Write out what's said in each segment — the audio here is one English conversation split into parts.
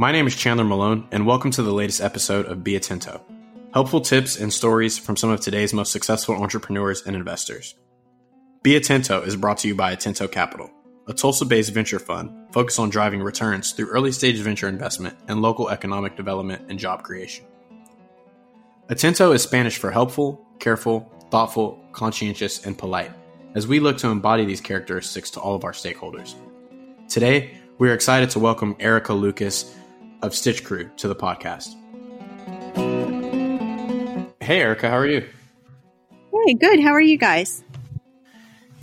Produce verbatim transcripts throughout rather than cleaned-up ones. My name is Chandler Malone, and welcome to the latest episode of Be Atento. Helpful tips and stories from some of today's most successful entrepreneurs and investors. Be Atento is brought to you by Atento Capital, a Tulsa-based venture fund focused on driving returns through early-stage venture investment and local economic development and job creation. Atento is Spanish for helpful, careful, thoughtful, conscientious, and polite, as we look to embody these characteristics to all of our stakeholders. Today, we are excited to welcome Erica Lucas of StitchCrew to the podcast. Hey, Erica, how are you? Hey, good. How are you guys?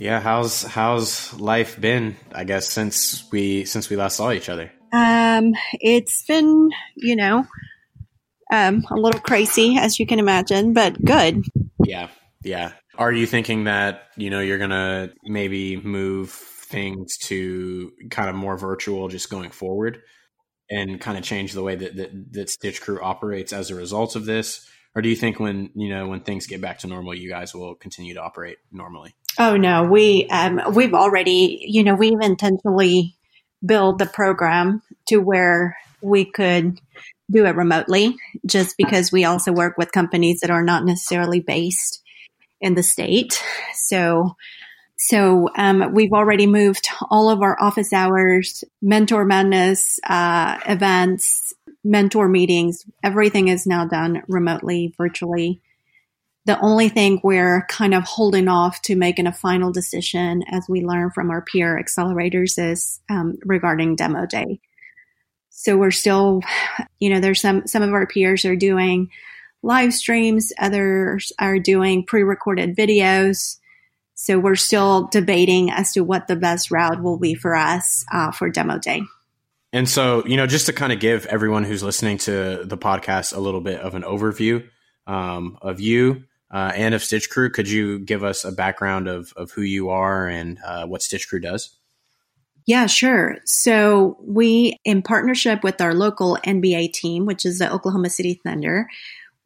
Yeah, how's how's life been, I guess, since we since we last saw each other? Um, it's been, you know, um, a little crazy, as you can imagine, but good. Yeah, yeah. Are you thinking that, you know, you're going to maybe move things to kind of more virtual just going forward and kind of change the way that, that, that StitchCrew operates as a result of this? Or do you think when, you know, when things get back to normal, you guys will continue to operate normally? Oh, no, we, um, we've already, you know, we've intentionally built the program to where we could do it remotely, just because we also work with companies that are not necessarily based in the state. So, so, um, we've already moved all of our office hours, Mentor Madness, uh, events, mentor meetings. Everything is now done remotely, virtually. The only thing we're kind of holding off to making a final decision as we learn from our peer accelerators is um, regarding demo day. So we're still, you know, there's some, some of our peers are doing live streams. Others are doing pre-recorded videos. So we're still debating as to what the best route will be for us uh, for demo day. And so, you know, just to kind of give everyone who's listening to the podcast a little bit of an overview um, of you, Uh, and of StitchCrew, could you give us a background of, of who you are and uh, what StitchCrew does? Yeah, sure. So we, in partnership with our local N B A team, which is the Oklahoma City Thunder,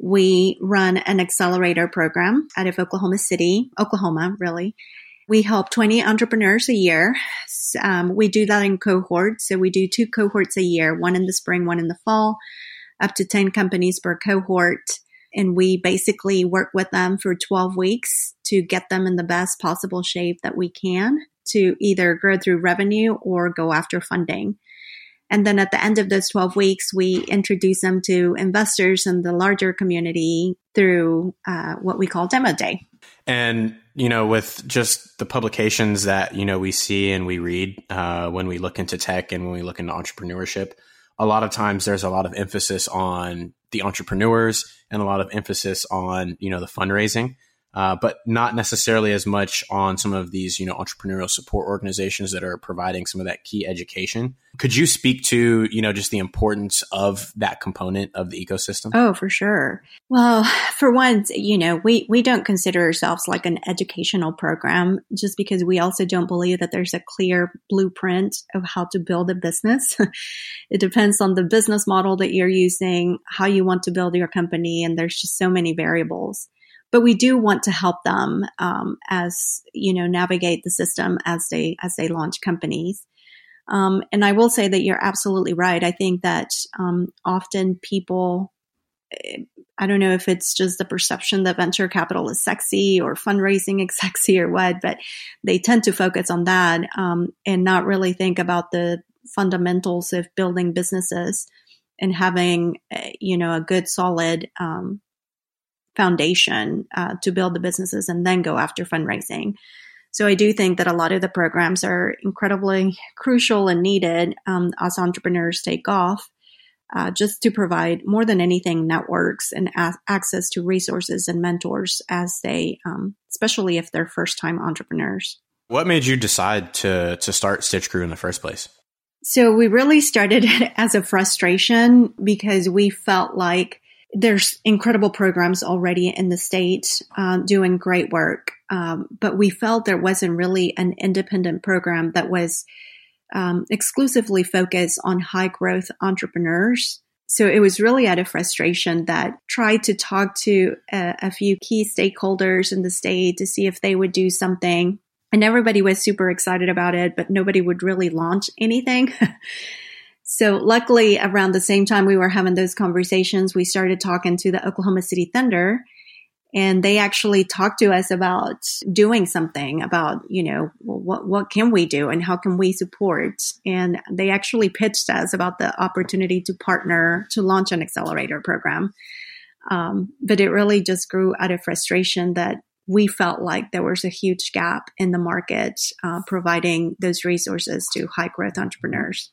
we run an accelerator program out of Oklahoma City, Oklahoma, really. We help twenty entrepreneurs a year. Um, we do that in cohorts. So we do two cohorts a year, one in the spring, one in the fall, up to ten companies per cohort. And we basically work with them for twelve weeks to get them in the best possible shape that we can to either grow through revenue or go after funding. And then at the end of those twelve weeks, we introduce them to investors and the larger community through uh, what we call Demo Day. And, you know, with just the publications that, you know, we see and we read uh, when we look into tech and when we look into entrepreneurship, a lot of times there's a lot of emphasis on the entrepreneurs and a lot of emphasis on, you know, the fundraising, uh, but not necessarily as much on some of these, you know, entrepreneurial support organizations that are providing some of that key education. Could you speak to, you know, just the importance of that component of the ecosystem? Oh, for sure. Well, for one, you know, we, we don't consider ourselves like an educational program, just because we also don't believe that there's a clear blueprint of how to build a business. It depends on the business model that you're using, how you want to build your company, and there's just so many variables. But we do want to help them um, as, you know, navigate the system as they as they launch companies. Um, and I will say that you're absolutely right. I think that um, often people, I don't know if it's just the perception that venture capital is sexy or fundraising is sexy or what, but they tend to focus on that um, and not really think about the fundamentals of building businesses and having, you know, a good solid um foundation uh, to build the businesses and then go after fundraising. So I do think that a lot of the programs are incredibly crucial and needed um, as entrepreneurs take off, uh, just to provide more than anything networks and a- access to resources and mentors as they, um, especially if they're first-time entrepreneurs. What made you decide to to start StitchCrew in the first place? So we really started it as a frustration because we felt like there's incredible programs already in the state uh, doing great work, um, but we felt there wasn't really an independent program that was um, exclusively focused on high growth entrepreneurs. So it was really out of frustration that tried to talk to a, a few key stakeholders in the state to see if they would do something. And everybody was super excited about it, but nobody would really launch anything. So luckily, around the same time we were having those conversations, we started talking to the Oklahoma City Thunder, and they actually talked to us about doing something about, you know, what what can we do and how can we support? And they actually pitched us about the opportunity to partner to launch an accelerator program. Um, but it really just grew out of frustration that we felt like there was a huge gap in the market uh, providing those resources to high growth entrepreneurs.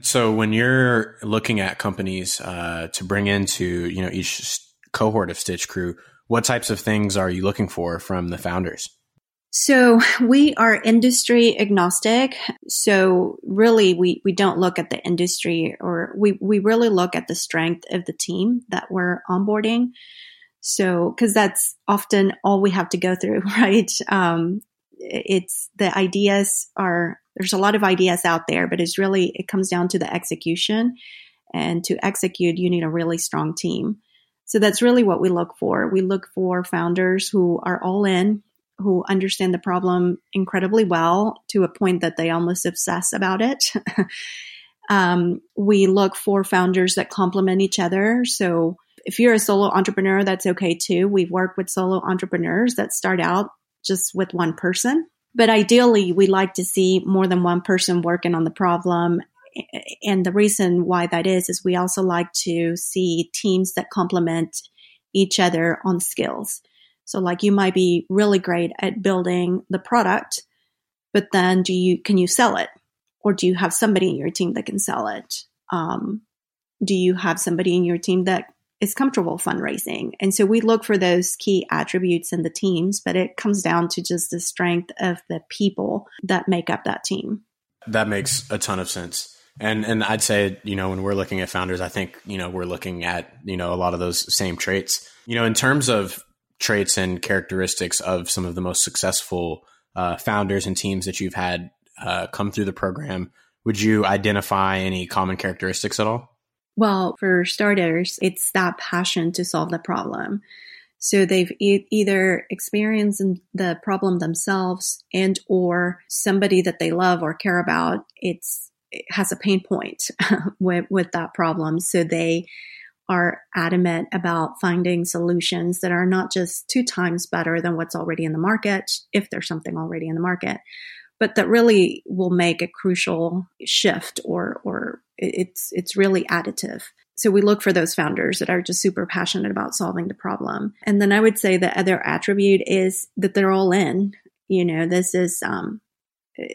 So when you're looking at companies uh, to bring into, you know, each cohort of Stitch Crew, what types of things are you looking for from the founders? So we are industry agnostic. So really, we, we don't look at the industry, or we, we really look at the strength of the team that we're onboarding. So, because that's often all we have to go through, right? Um, it's the ideas are, there's a lot of ideas out there, but it's really, it comes down to the execution. And to execute, you need a really strong team. So that's really what we look for. We look for founders who are all in, who understand the problem incredibly well to a point that they almost obsess about it. um, we look for founders that complement each other. So if you're a solo entrepreneur, that's okay too. We've worked with solo entrepreneurs that start out just with one person. But ideally, we like to see more than one person working on the problem. And the reason why that is, is we also like to see teams that complement each other on skills. So like you might be really great at building the product, but then do you, can you sell it? Or do you have somebody in your team that can sell it? Um, do you have somebody in your team that is comfortable fundraising? And so we look for those key attributes in the teams, but it comes down to just the strength of the people that make up that team. That makes a ton of sense. And and I'd say, you know, when we're looking at founders, I think, you know, we're looking at, you know, a lot of those same traits. You know, in terms of traits and characteristics of some of the most successful uh, founders and teams that you've had uh, come through the program, would you identify any common characteristics at all? Well, for starters, it's that passion to solve the problem. So they've e- either experienced the problem themselves, and or somebody that they love or care about, it's it has a pain point with, with that problem. So they are adamant about finding solutions that are not just two times better than what's already in the market, if there's something already in the market, but that really will make a crucial shift, or or it's it's really additive. So we look for those founders that are just super passionate about solving the problem. And then I would say the other attribute is that they're all in. You know, this is, um,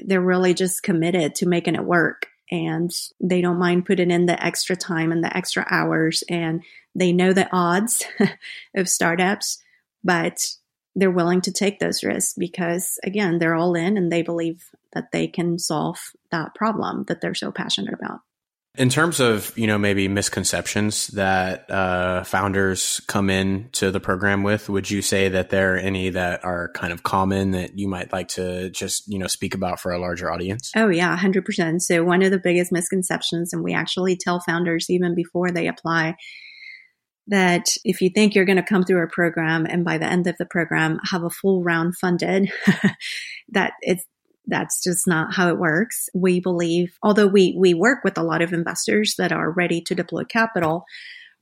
they're really just committed to making it work, and they don't mind putting in the extra time and the extra hours, and they know the odds of startups, but they're willing to take those risks because, again, they're all in and they believe that they can solve that problem that they're so passionate about. In terms of, you know, maybe misconceptions that uh, founders come in to the program with, would you say that there are any that are kind of common that you might like to just, you know, speak about for a larger audience? Oh, yeah, one hundred percent. So one of the biggest misconceptions, and we actually tell founders even before they apply, that if you think you're going to come through our program and by the end of the program have a full round funded, that it's That's just not how it works. We believe, although we we work with a lot of investors that are ready to deploy capital,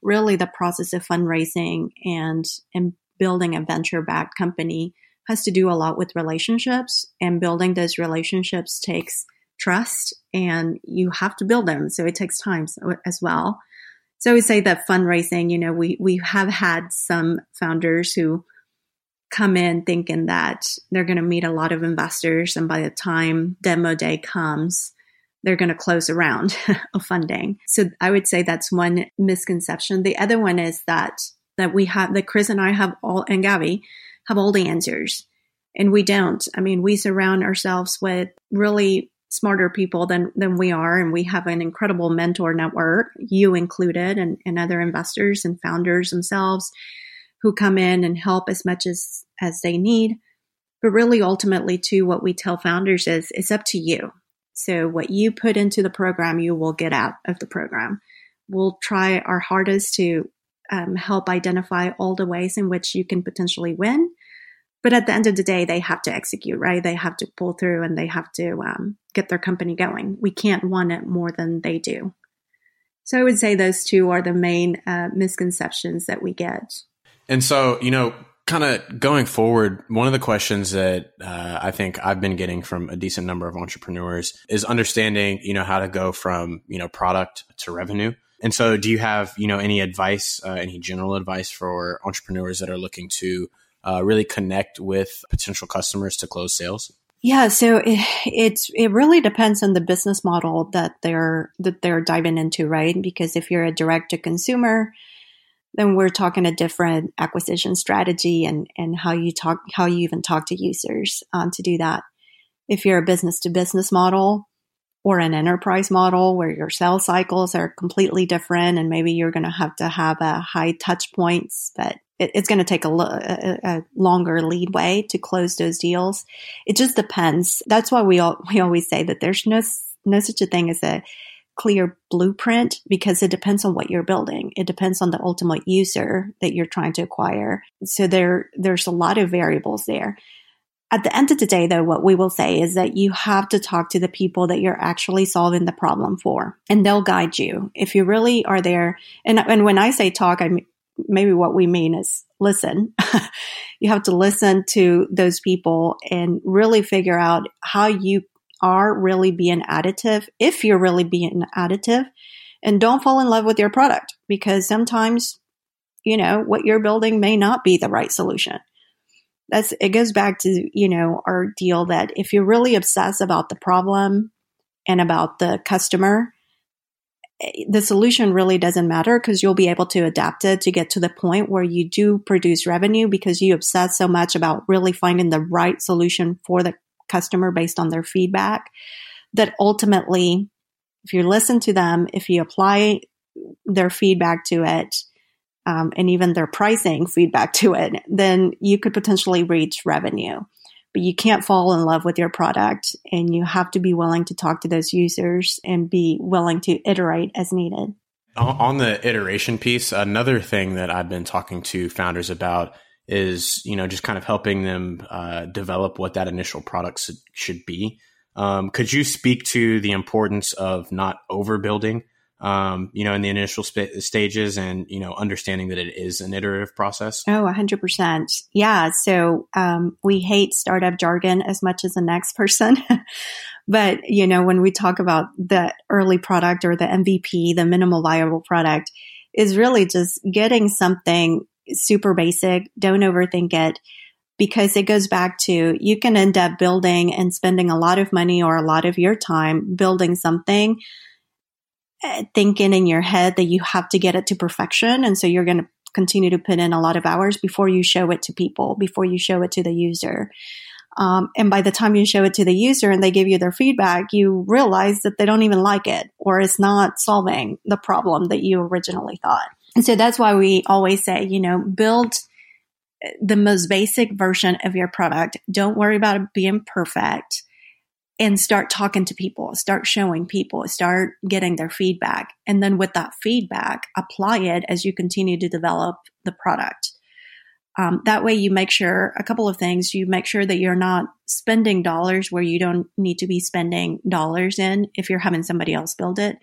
really the process of fundraising and, and building a venture-backed company has to do a lot with relationships, and building those relationships takes trust, and you have to build them. So it takes time as well. So I would say that fundraising, you know, we we have had some founders who come in thinking that they're going to meet a lot of investors, and by the time demo day comes, they're going to close a round of funding. So I would say that's one misconception. The other one is that that we have, that Chris and I have all, and Gabby have all the answers, and we don't. I mean, we surround ourselves with really smarter people than than we are, and we have an incredible mentor network, you included, and, and other investors and founders themselves, who come in and help as much as, as they need. But really, ultimately, too, what we tell founders is it's up to you. So what you put into the program, you will get out of the program. We'll try our hardest to um, help identify all the ways in which you can potentially win. But at the end of the day, they have to execute, right? They have to pull through and they have to um, get their company going. We can't want it more than they do. So I would say those two are the main uh, misconceptions that we get. And so, you know, kind of going forward, one of the questions that uh, I think I've been getting from a decent number of entrepreneurs is understanding, you know, how to go from, you know, product to revenue. And so do you have, you know, any advice, uh, any general advice for entrepreneurs that are looking to uh, really connect with potential customers to close sales? Yeah, so it, it's it really depends on the business model that they're that they're diving into, right? Because if you're a direct to consumer, then we're talking a different acquisition strategy and and how you talk how you even talk to users um, to do that. If you're a business to business model or an enterprise model where your sales cycles are completely different and maybe you're going to have to have a high touch points, but it, it's going to take a, a, a longer lead way to close those deals. It just depends. That's why we all, we always say that there's no no such a thing as a clear blueprint, because it depends on what you're building. It depends on the ultimate user that you're trying to acquire. So there, there's a lot of variables there. At the end of the day, though, what we will say is that you have to talk to the people that you're actually solving the problem for, and they'll guide you. If you really are there, and, and when I say talk, I mean, maybe what we mean is listen. You have to listen to those people and really figure out how you are really being additive, if you're really being additive, and don't fall in love with your product, because sometimes, you know, what you're building may not be the right solution. That's, it goes back to, you know, our deal that if you're really obsessed about the problem and about the customer, the solution really doesn't matter, because you'll be able to adapt it to get to the point where you do produce revenue, because you obsess so much about really finding the right solution for the customer based on their feedback, that ultimately, if you listen to them, if you apply their feedback to it, um, and even their pricing feedback to it, then you could potentially reach revenue. But you can't fall in love with your product, and you have to be willing to talk to those users and be willing to iterate as needed. On the iteration piece, another thing that I've been talking to founders about is, you know, just kind of helping them uh, develop what that initial product should be. Um, could you speak to the importance of not overbuilding, um, you know, in the initial sp- stages and, you know, understanding that it is an iterative process? Oh, one hundred percent. Yeah. So um, we hate startup jargon as much as the next person. But, you know, when we talk about the early product or the M V P, the minimal viable product, is really just getting something super basic. Don't overthink it, because it goes back to, you can end up building and spending a lot of money or a lot of your time building something, thinking in your head that you have to get it to perfection. And so you're going to continue to put in a lot of hours before you show it to people, before you show it to the user. Um, and by the time you show it to the user and they give you their feedback, you realize that they don't even like it, or it's not solving the problem that you originally thought. And so that's why we always say, you know, build the most basic version of your product. Don't worry about it being perfect, and start talking to people, start showing people, start getting their feedback. And then with that feedback, apply it as you continue to develop the product. Um, that way you make sure a couple of things. You make sure that you're not spending dollars where you don't need to be spending dollars in if you're having somebody else build it.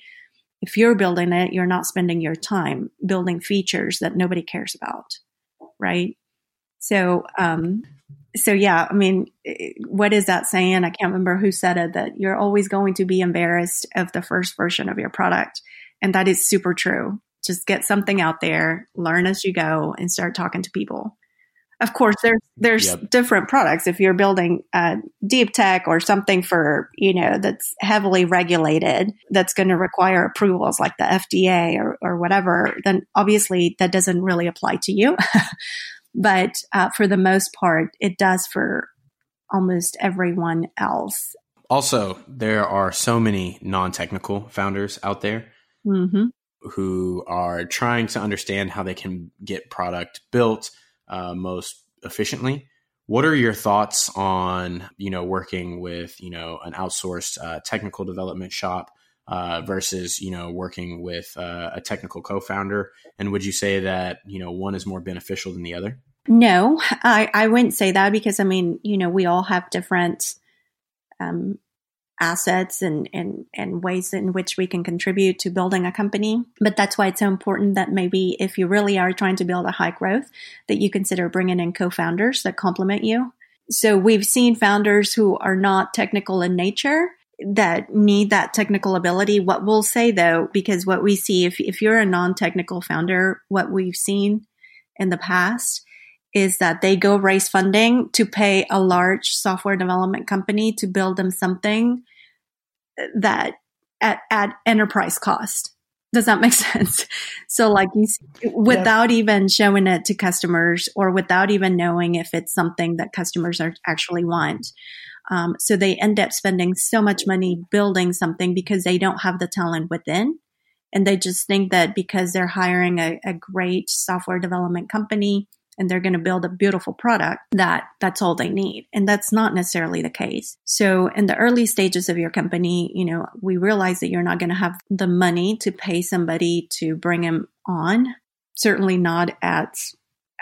If you're building it, you're not spending your time building features that nobody cares about, right? So, um, so yeah, I mean, what is that saying? I can't remember who said it, that you're always going to be embarrassed of the first version of your product. And that is super true. Just get something out there, learn as you go, and start talking to people. Of course, there, there's yep. different products. If you're building uh, deep tech or something for, you know, that's heavily regulated, that's going to require approvals like the F D A or, or whatever, then obviously that doesn't really apply to you. But uh, for the most part, it does for almost everyone else. Also, there are so many non-technical founders out there. Mm-hmm. Who are trying to understand how they can get product built Uh, most efficiently. What are your thoughts on, you know, working with, you know, an outsourced uh, technical development shop uh, versus, you know, working with uh, a technical co-founder? And would you say that, you know, one is more beneficial than the other? No, I, I wouldn't say that because, I mean, you know, we all have different um, assets and, and, and ways in which we can contribute to building a company. But that's why it's so important that maybe if you really are trying to build a high growth, that you consider bringing in co-founders that complement you. So we've seen founders who are not technical in nature that need that technical ability. What we'll say though, because what we see, if if you're a non-technical founder, what we've seen in the past is that they go raise funding to pay a large software development company to build them something that at, at enterprise cost. Does that make sense? So like you see, without yeah. even showing it to customers or without even knowing if it's something that customers are actually want. Um, so they end up spending so much money building something because they don't have the talent within. And they just think that because they're hiring a, a great software development company and they're going to build a beautiful product, that that's all they need. And that's not necessarily the case. So in the early stages of your company, you know, we realize that you're not going to have the money to pay somebody to bring them on, certainly not at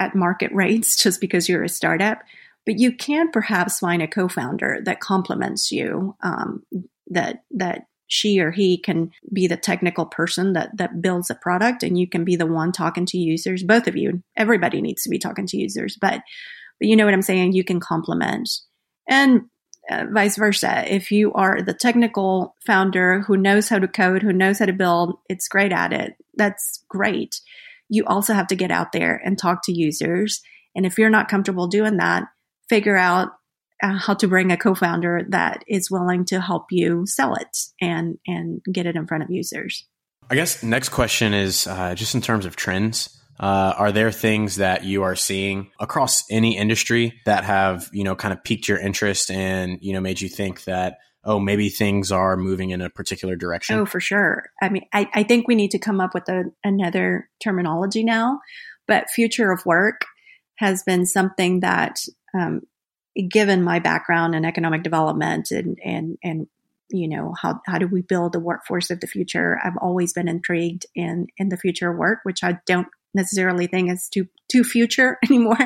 at market rates just because you're a startup. But you can perhaps find a co-founder that complements you, um, that that she or he can be the technical person that that builds a product, and you can be the one talking to users. Both of you, everybody needs to be talking to users, but but you know what I'm saying. You can complement, and uh, vice versa. If you are the technical founder who knows how to code, who knows how to build, it's great at it. That's great. You also have to get out there and talk to users, and if you're not comfortable doing that, figure out uh, how to bring a co-founder that is willing to help you sell it and, and get it in front of users. I guess next question is uh, just in terms of trends. Uh, are there things that you are seeing across any industry that have, you know, kind of piqued your interest and, you know, made you think that, oh, maybe things are moving in a particular direction? Oh, for sure. I mean, I, I think we need to come up with a, another terminology now, but future of work has been something that Um, given my background in economic development and, and, and, you know, how, how do we build the workforce of the future? I've always been intrigued in, in the future of work, which I don't necessarily think is too, too future anymore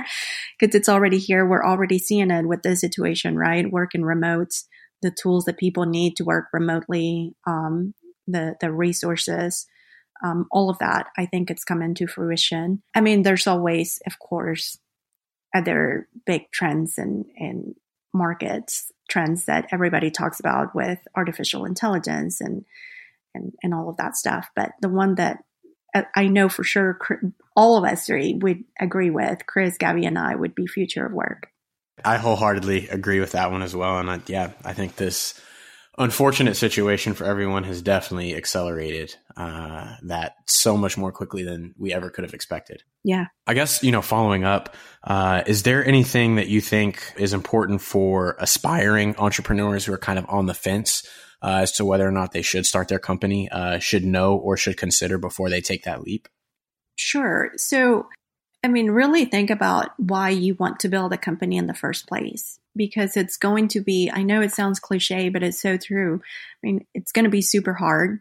because it's already here. We're already seeing it with this situation, right? Working remotes, the tools that people need to work remotely, um, the, the resources, um, all of that, I think it's come into fruition. I mean, there's always, of course, other big trends and, and markets, trends that everybody talks about with artificial intelligence and, and, and all of that stuff. But the one that I know for sure all of us three would agree with, Chris, Gabby, and I, would be future of work. I wholeheartedly agree with that one as well. And I, yeah, I think this unfortunate situation for everyone has definitely accelerated uh, that so much more quickly than we ever could have expected. Yeah. I guess, you know, following up, uh, is there anything that you think is important for aspiring entrepreneurs who are kind of on the fence uh, as to whether or not they should start their company, uh, should know or should consider before they take that leap? Sure. So, I mean, really think about why you want to build a company in the first place. Because it's going to be, I know it sounds cliche, but it's so true. I mean, it's going to be super hard.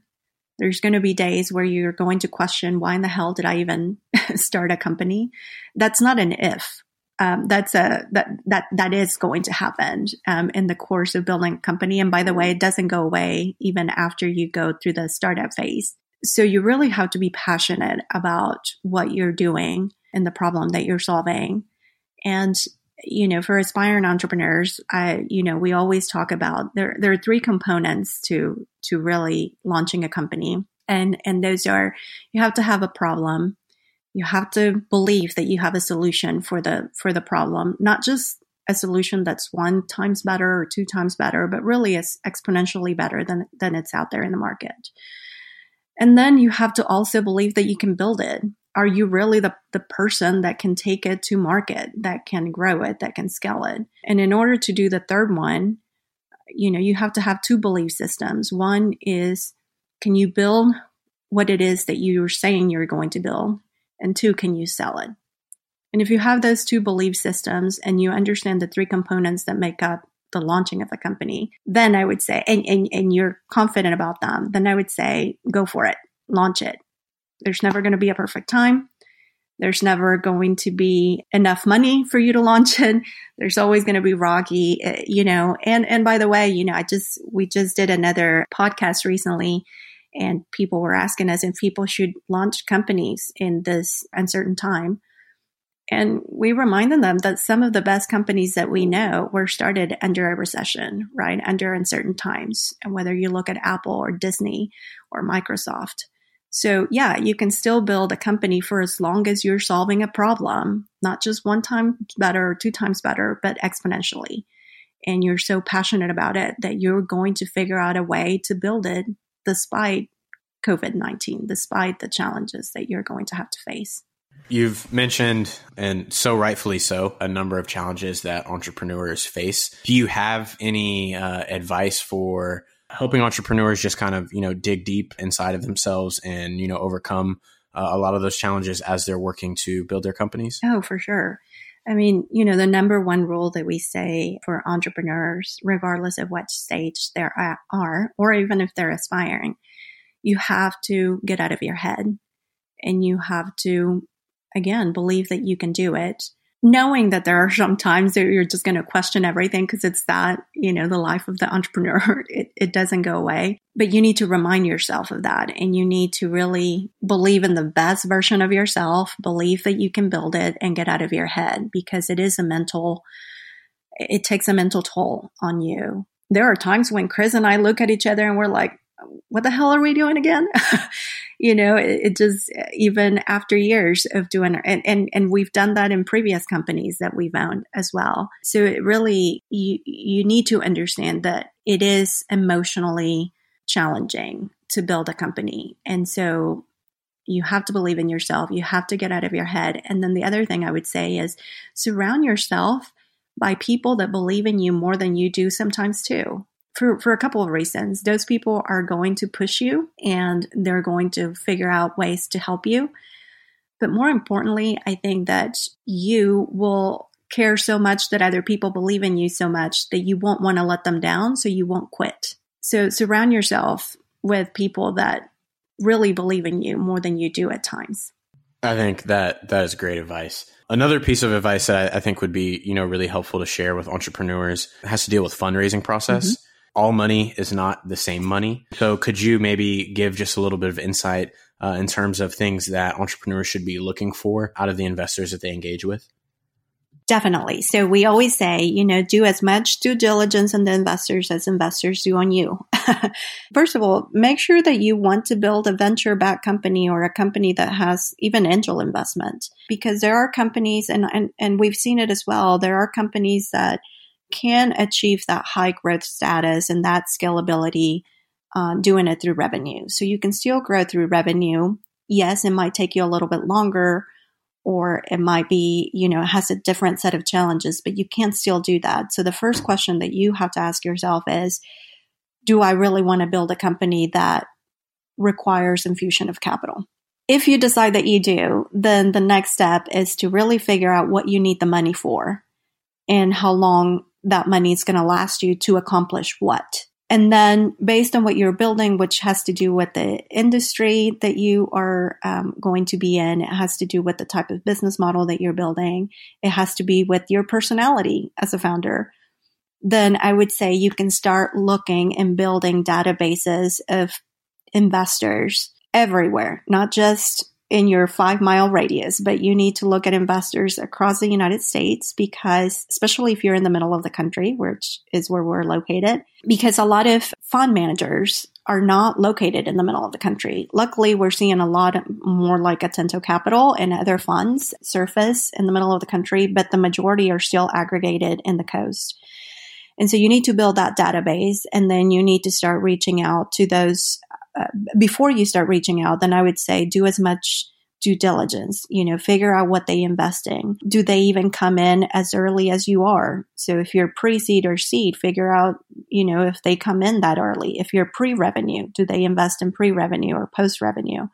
There's going to be days where you're going to question, why in the hell did I even start a company? That's not an if. Um, that's a that that that is going to happen um, in the course of building a company. And by the way, it doesn't go away even after you go through the startup phase. So you really have to be passionate about what you're doing and the problem that you're solving. And you know, for aspiring entrepreneurs, I, you know, we always talk about there, there are three components to, to really launching a company. And, and those are, you have to have a problem. You have to believe that you have a solution for the, for the problem, not just a solution that's one times better or two times better, but really is exponentially better than, than it's out there in the market. And then you have to also believe that you can build it. Are you really the, the person that can take it to market, that can grow it, that can scale it? And in order to do the third one, you know, you have to have two belief systems. One is, can you build what it is that you're saying you're going to build? And two, can you sell it? And if you have those two belief systems and you understand the three components that make up the launching of a company, then I would say, and, and, and you're confident about them, then I would say, go for it, launch it. There's never going to be a perfect time. There's never going to be enough money for you to launch it. There's always going to be rocky, you know, and, and by the way, you know, I just, we just did another podcast recently and people were asking us if people should launch companies in this uncertain time. And we reminded them that some of the best companies that we know were started under a recession, right? Under uncertain times. And whether you look at Apple or Disney or Microsoft. So yeah, you can still build a company for as long as you're solving a problem, not just one time better or two times better, but exponentially. And you're so passionate about it that you're going to figure out a way to build it despite COVID nineteen, despite the challenges that you're going to have to face. You've mentioned, and so rightfully so, a number of challenges that entrepreneurs face. Do you have any uh, advice for helping entrepreneurs just kind of, you know, dig deep inside of themselves and, you know, overcome uh, a lot of those challenges as they're working to build their companies? Oh, for sure. I mean, you know, the number one rule that we say for entrepreneurs, regardless of what stage they are, or even if they're aspiring, you have to get out of your head and you have to, again, believe that you can do it, knowing that there are some times that you're just going to question everything because it's that, you know, the life of the entrepreneur, it, it doesn't go away. But you need to remind yourself of that. And you need to really believe in the best version of yourself, believe that you can build it and get out of your head because it is a mental, it takes a mental toll on you. There are times when Chris and I look at each other and we're like, what the hell are we doing again? You know, it, it just, even after years of doing, and, and, and we've done that in previous companies that we've owned as well. So it really, you, you need to understand that it is emotionally challenging to build a company. And so you have to believe in yourself. You have to get out of your head. And then the other thing I would say is surround yourself by people that believe in you more than you do sometimes too. For, for a couple of reasons. Those people are going to push you and they're going to figure out ways to help you. But more importantly, I think that you will care so much that other people believe in you so much that you won't want to let them down, so you won't quit. So surround yourself with people that really believe in you more than you do at times. I think that that is great advice. Another piece of advice that I, I think would be, you know, really helpful to share with entrepreneurs has to deal with fundraising process. Mm-hmm. All money is not the same money. So could you maybe give just a little bit of insight uh, in terms of things that entrepreneurs should be looking for out of the investors that they engage with? Definitely. So we always say, you know, do as much due diligence on the investors as investors do on you. First of all, make sure that you want to build a venture-backed company or a company that has even angel investment, because there are companies, and and, and we've seen it as well, there are companies that can achieve that high growth status and that scalability uh, doing it through revenue. So you can still grow through revenue. Yes, it might take you a little bit longer, or it might be, you know, it has a different set of challenges, but you can still do that. So the first question that you have to ask yourself is, do I really want to build a company that requires infusion of capital? If you decide that you do, then the next step is to really figure out what you need the money for and how long that money is going to last you to accomplish what. And then based on what you're building, which has to do with the industry that you are um, going to be in, it has to do with the type of business model that you're building, it has to be with your personality as a founder, then I would say you can start looking and building databases of investors everywhere, not just in your five mile radius, but you need to look at investors across the United States, because especially if you're in the middle of the country, which is where we're located, because a lot of fund managers are not located in the middle of the country. Luckily, we're seeing a lot more like Atento Capital and other funds surface in the middle of the country, but the majority are still aggregated in the coast. And so you need to build that database, and then you need to start reaching out to those. Uh, before you start reaching out, then I would say do as much due diligence, you know, figure out what they invest in. Do they even come in as early as you are? So if you're pre-seed or seed, figure out, you know, if they come in that early. If you're pre-revenue, do they invest in pre-revenue or post-revenue?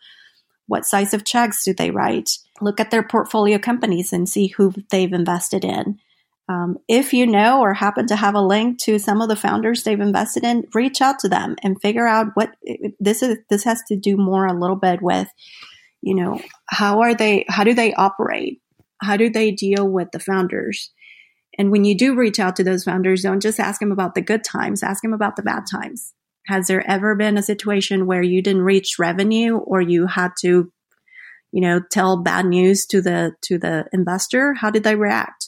What size of checks do they write? Look at their portfolio companies and see who they've invested in. Um, if you know or happen to have a link to some of the founders they've invested in, reach out to them and figure out what this is. This has to do more a little bit with you know, how are they, how do they operate? How do they deal with the founders? And when you do reach out to those founders, don't just ask them about the good times, ask them about the bad times. Has there ever been a situation where you didn't reach revenue or you had to, you know, tell bad news to the, to the investor? How did they react?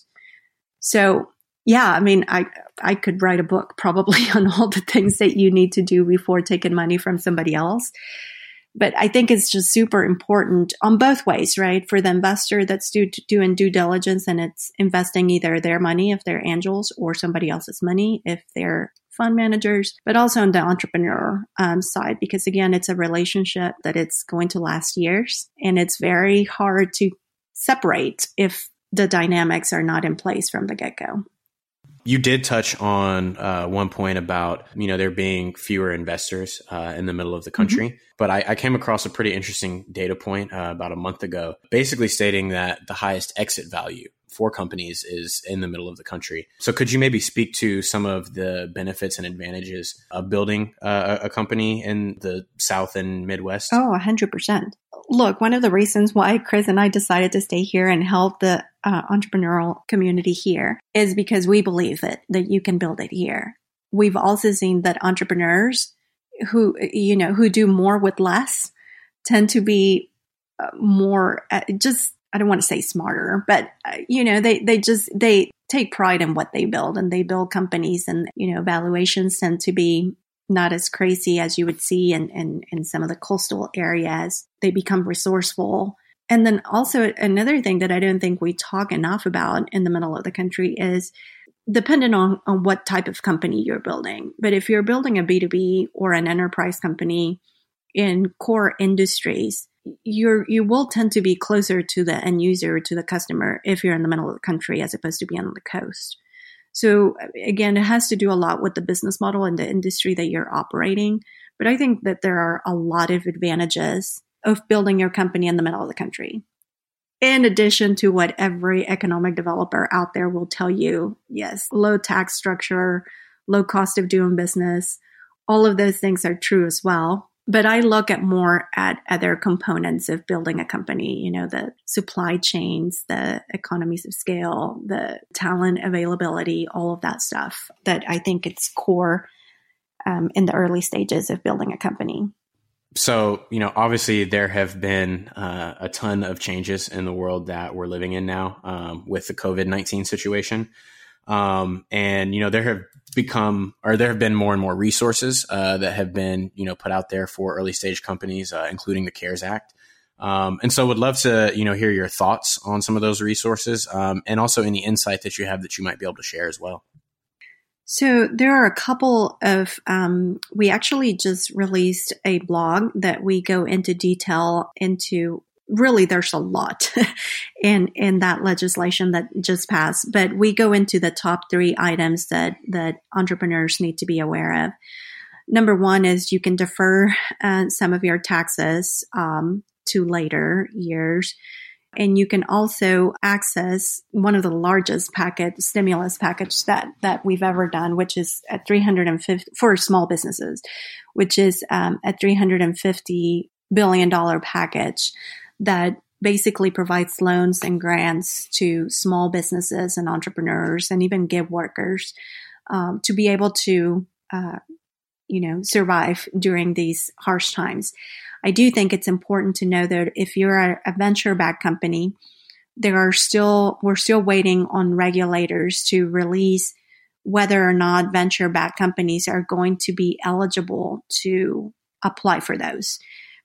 So yeah, I mean, I, I could write a book probably on all the things that you need to do before taking money from somebody else. But I think it's just super important on both ways, right? For the investor that's due to doing due diligence and it's investing either their money, if they're angels, or somebody else's money, if they're fund managers, but also on the entrepreneur um, side, because again, it's a relationship that it's going to last years. And it's very hard to separate if the dynamics are not in place from the get-go. You did touch on uh, one point about, you know, there being fewer investors uh, in the middle of the country, mm-hmm. but I, I came across a pretty interesting data point uh, about a month ago, basically stating that the highest exit value for companies is in the middle of the country. So could you maybe speak to some of the benefits and advantages of building uh, a company in the South and Midwest? Oh, one hundred percent. Look, one of the reasons why Chris and I decided to stay here and help the uh, entrepreneurial community here is because we believe that, that you can build it here. We've also seen that entrepreneurs who, you know, who do more with less tend to be uh, more uh, just, I don't want to say smarter, but, uh, you know, they, they just, they take pride in what they build and they build companies and, you know, valuations tend to be not as crazy as you would see in, in, in some of the coastal areas. They become resourceful. And then also another thing that I don't think we talk enough about in the middle of the country is dependent on, on what type of company you're building. But if you're building a B two B or an enterprise company in core industries, you're, you will tend to be closer to the end user, to the customer, if you're in the middle of the country as opposed to being on the coast. So again, it has to do a lot with the business model and the industry that you're operating. But I think that there are a lot of advantages of building your company in the middle of the country, in addition to what every economic developer out there will tell you. Yes, low tax structure, low cost of doing business, all of those things are true as well. But I look at more at other components of building a company, you know, the supply chains, the economies of scale, the talent availability, all of that stuff that I think it's core um, in the early stages of building a company. So, you know, obviously there have been uh, a ton of changes in the world that we're living in now um, with the COVID nineteen situation. Um, and, you know, there have become or there have been more and more resources uh, that have been, you know, put out there for early stage companies, uh, including the CARES Act. Um, and so would love to, you know, hear your thoughts on some of those resources um, and also any insight that you have that you might be able to share as well. So there are a couple of, um, we actually just released a blog that we go into detail into. Really, there's a lot in in that legislation that just passed, but we go into the top three items that, that entrepreneurs need to be aware of. Number one is you can defer uh, some of your taxes um, to later years, and you can also access one of the largest package stimulus package that that we've ever done, which is at three hundred fifty for small businesses, which is um, a three hundred fifty billion dollars package that basically provides loans and grants to small businesses and entrepreneurs and even gig workers um, to be able to, uh, you know, survive during these harsh times. I do think it's important to know that if you're a, a venture-backed company, there are still we're still waiting on regulators to release whether or not venture-backed companies are going to be eligible to apply for those,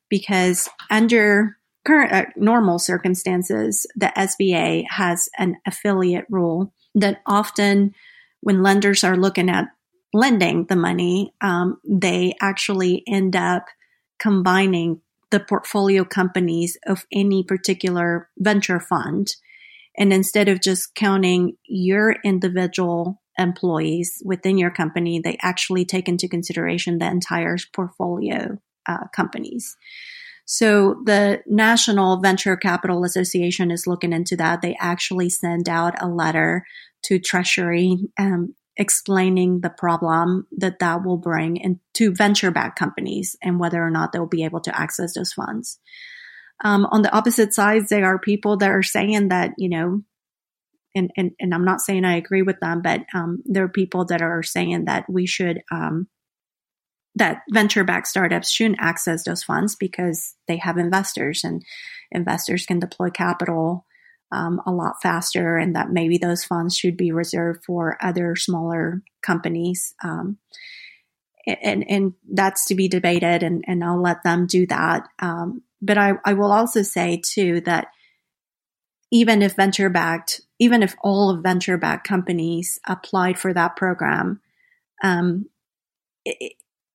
because under current uh, normal circumstances, the S B A has an affiliate rule that often when lenders are looking at lending the money, um, they actually end up combining the portfolio companies of any particular venture fund. And instead of just counting your individual employees within your company, they actually take into consideration the entire portfolio uh, companies. So the National Venture Capital Association is looking into that. They actually send out a letter to Treasury um, explaining the problem that that will bring in to venture-backed companies and whether or not they'll be able to access those funds. Um, on the opposite sides, there are people that are saying that, you know, and, and, and I'm not saying I agree with them, but um, there are people that are saying that we should, um, that venture-backed startups shouldn't access those funds because they have investors, and investors can deploy capital um, a lot faster, and that maybe those funds should be reserved for other smaller companies. Um, and, and that's to be debated, and, and I'll let them do that. Um, but I, I will also say, too, that even if venture-backed, even if all of venture-backed companies applied for that program, um, it,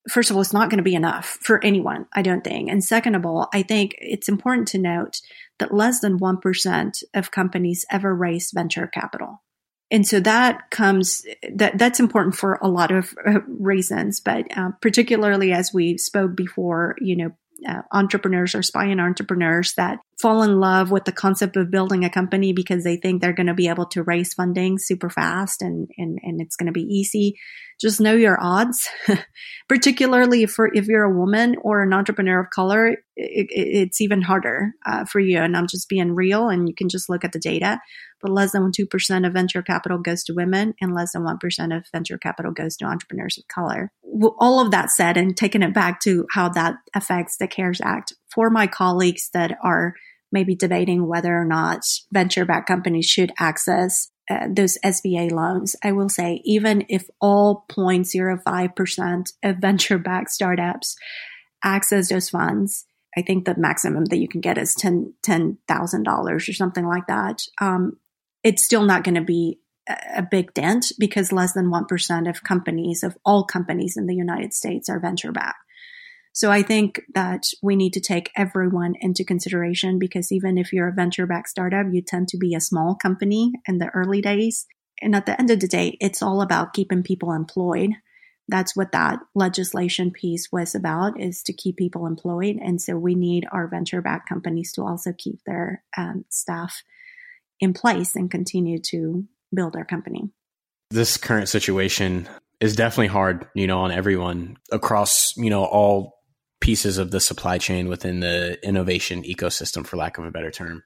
first of all, it's not going to be enough for anyone, I don't think. And second of all, I think it's important to note that less than one percent of companies ever raise venture capital. And so that comes, that that's important for a lot of reasons, but uh, particularly as we spoke before, you know, Uh, entrepreneurs or spy and entrepreneurs that fall in love with the concept of building a company because they think they're going to be able to raise funding super fast and and, and it's going to be easy. Just know your odds, particularly if, if you're a woman or an entrepreneur of color, it, it, it's even harder uh, for you. And I'm just being real, and you can just look at the data. But less than two percent of venture capital goes to women, and less than one percent of venture capital goes to entrepreneurs of color. All of that said, and taking it back to how that affects the CARES Act, for my colleagues that are maybe debating whether or not venture-backed companies should access uh, those S B A loans, I will say even if all zero point zero five percent of venture-backed startups access those funds, I think the maximum that you can get is ten ten thousand dollars or something like that. Um, it's still not going to be a big dent because less than one percent of companies, of all companies in the United States, are venture-backed. So I think that we need to take everyone into consideration, because even if you're a venture-backed startup, you tend to be a small company in the early days. And at the end of the day, it's all about keeping people employed. That's what that legislation piece was about, is to keep people employed. And so we need our venture-backed companies to also keep their um, staff in place and continue to build their company. This current situation is definitely hard, you know, on everyone across, you know, all pieces of the supply chain within the innovation ecosystem, for lack of a better term.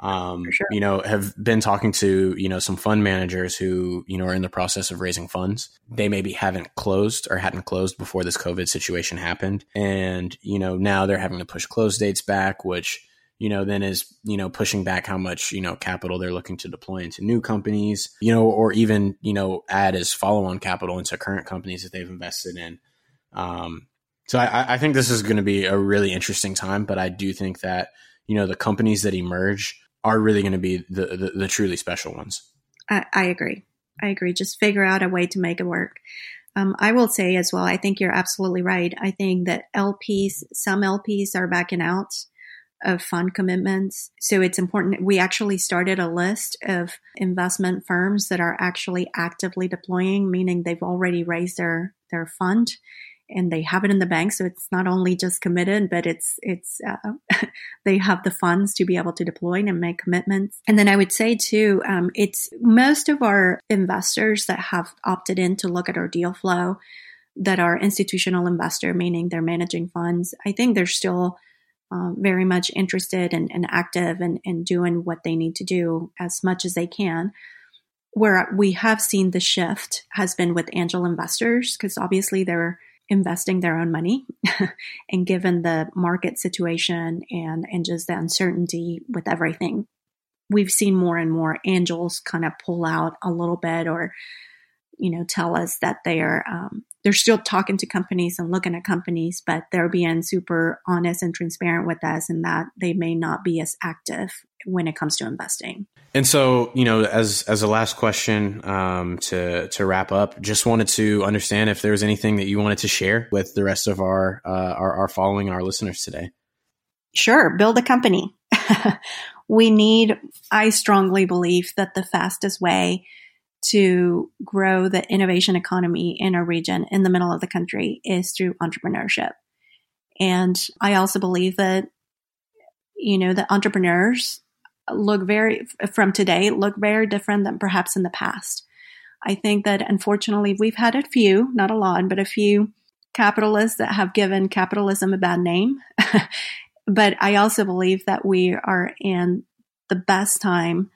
Um, for sure. You know, have been talking to, you know, some fund managers who, you know, are in the process of raising funds. They maybe haven't closed or hadn't closed before this COVID situation happened. And, you know, now they're having to push close dates back, which, you know, then is, you know, pushing back how much, you know, capital they're looking to deploy into new companies, you know, or even, you know, add as follow-on capital into current companies that they've invested in. Um, so I, I think this is going to be a really interesting time, but I do think that, you know, the companies that emerge are really going to be the, the, the truly special ones. I, I agree. I agree. Just figure out a way to make it work. Um, I will say as well, I think you're absolutely right. I think that L Ps, some L Ps are backing out of fund commitments. So it's important. We actually started a list of investment firms that are actually actively deploying, meaning they've already raised their, their fund and they have it in the bank. So it's not only just committed, but it's, it's, uh, they have the funds to be able to deploy and make commitments. And then I would say too, um, it's most of our investors that have opted in to look at our deal flow that are institutional investor, meaning they're managing funds. I think they're still uh, very much interested and, and active and, and doing what they need to do as much as they can. Where we have seen the shift has been with angel investors, because obviously they're investing their own money and given the market situation and, and just the uncertainty with everything, we've seen more and more angels kind of pull out a little bit, or, you know, tell us that they are, um, they're still talking to companies and looking at companies, but they're being super honest and transparent with us, and that they may not be as active when it comes to investing. And so, you know, as as a last question um, to to wrap up, just wanted to understand if there was anything that you wanted to share with the rest of our uh, our, our following, our listeners today. Sure, build a company. We need. I strongly believe that the fastest way to grow the innovation economy in our region, in the middle of the country, is through entrepreneurship. And I also believe that, you know, the entrepreneurs look very, from today, look very different than perhaps in the past. I think that unfortunately we've had a few, not a lot, but a few capitalists that have given capitalism a bad name But I also believe that we are in the best time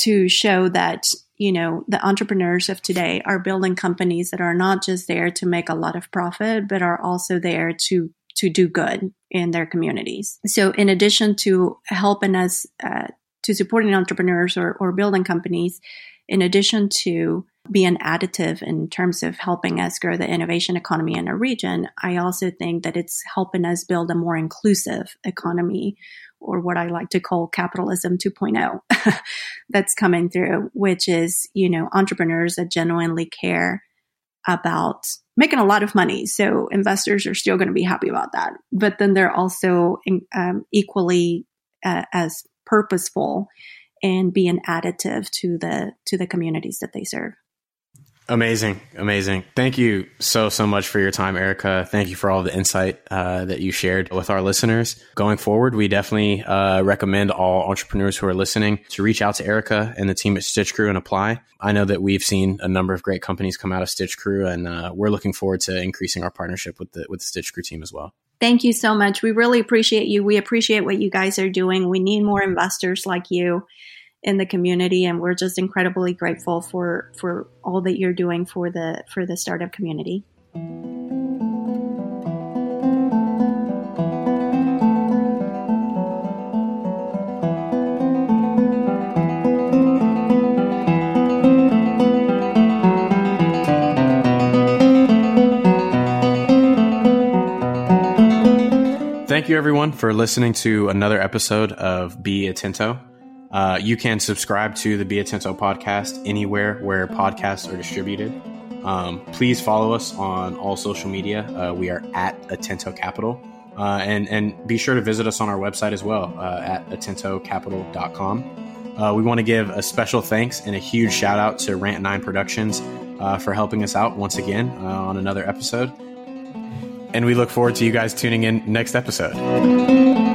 to show that, you know, the entrepreneurs of today are building companies that are not just there to make a lot of profit, but are also there to to do good in their communities. So in addition to helping us uh, to supporting entrepreneurs or, or building companies, in addition to being additive in terms of helping us grow the innovation economy in our region, I also think that it's helping us build a more inclusive economy, or what I like to call capitalism two point oh that's coming through, which is, you know, entrepreneurs that genuinely care about making a lot of money. So investors are still going to be happy about that. But then they're also in, um, equally uh, as purposeful and be an additive to the to the communities that they serve. Amazing. Amazing. Thank you so, so much for your time, Erica. Thank you for all the insight uh, that you shared with our listeners. Going forward, we definitely uh, recommend all entrepreneurs who are listening to reach out to Erica and the team at StitchCrew and apply. I know that we've seen a number of great companies come out of StitchCrew, and uh, we're looking forward to increasing our partnership with the, with the StitchCrew team as well. Thank you so much. We really appreciate you. We appreciate what you guys are doing. We need more investors like you in the community, and we're just incredibly grateful for for all that you're doing for the for the startup community. Thank you everyone for listening to another episode of Be Atento. Uh, you can subscribe to the Be Atento podcast anywhere where podcasts are distributed. Um, please follow us on all social media. Uh, we are at Atento Capital. Uh, and, and be sure to visit us on our website as well uh, at atento capital dot com. Uh, we want to give a special thanks and a huge shout out to Rant Nine Productions uh, for helping us out once again uh, on another episode. And we look forward to you guys tuning in next episode.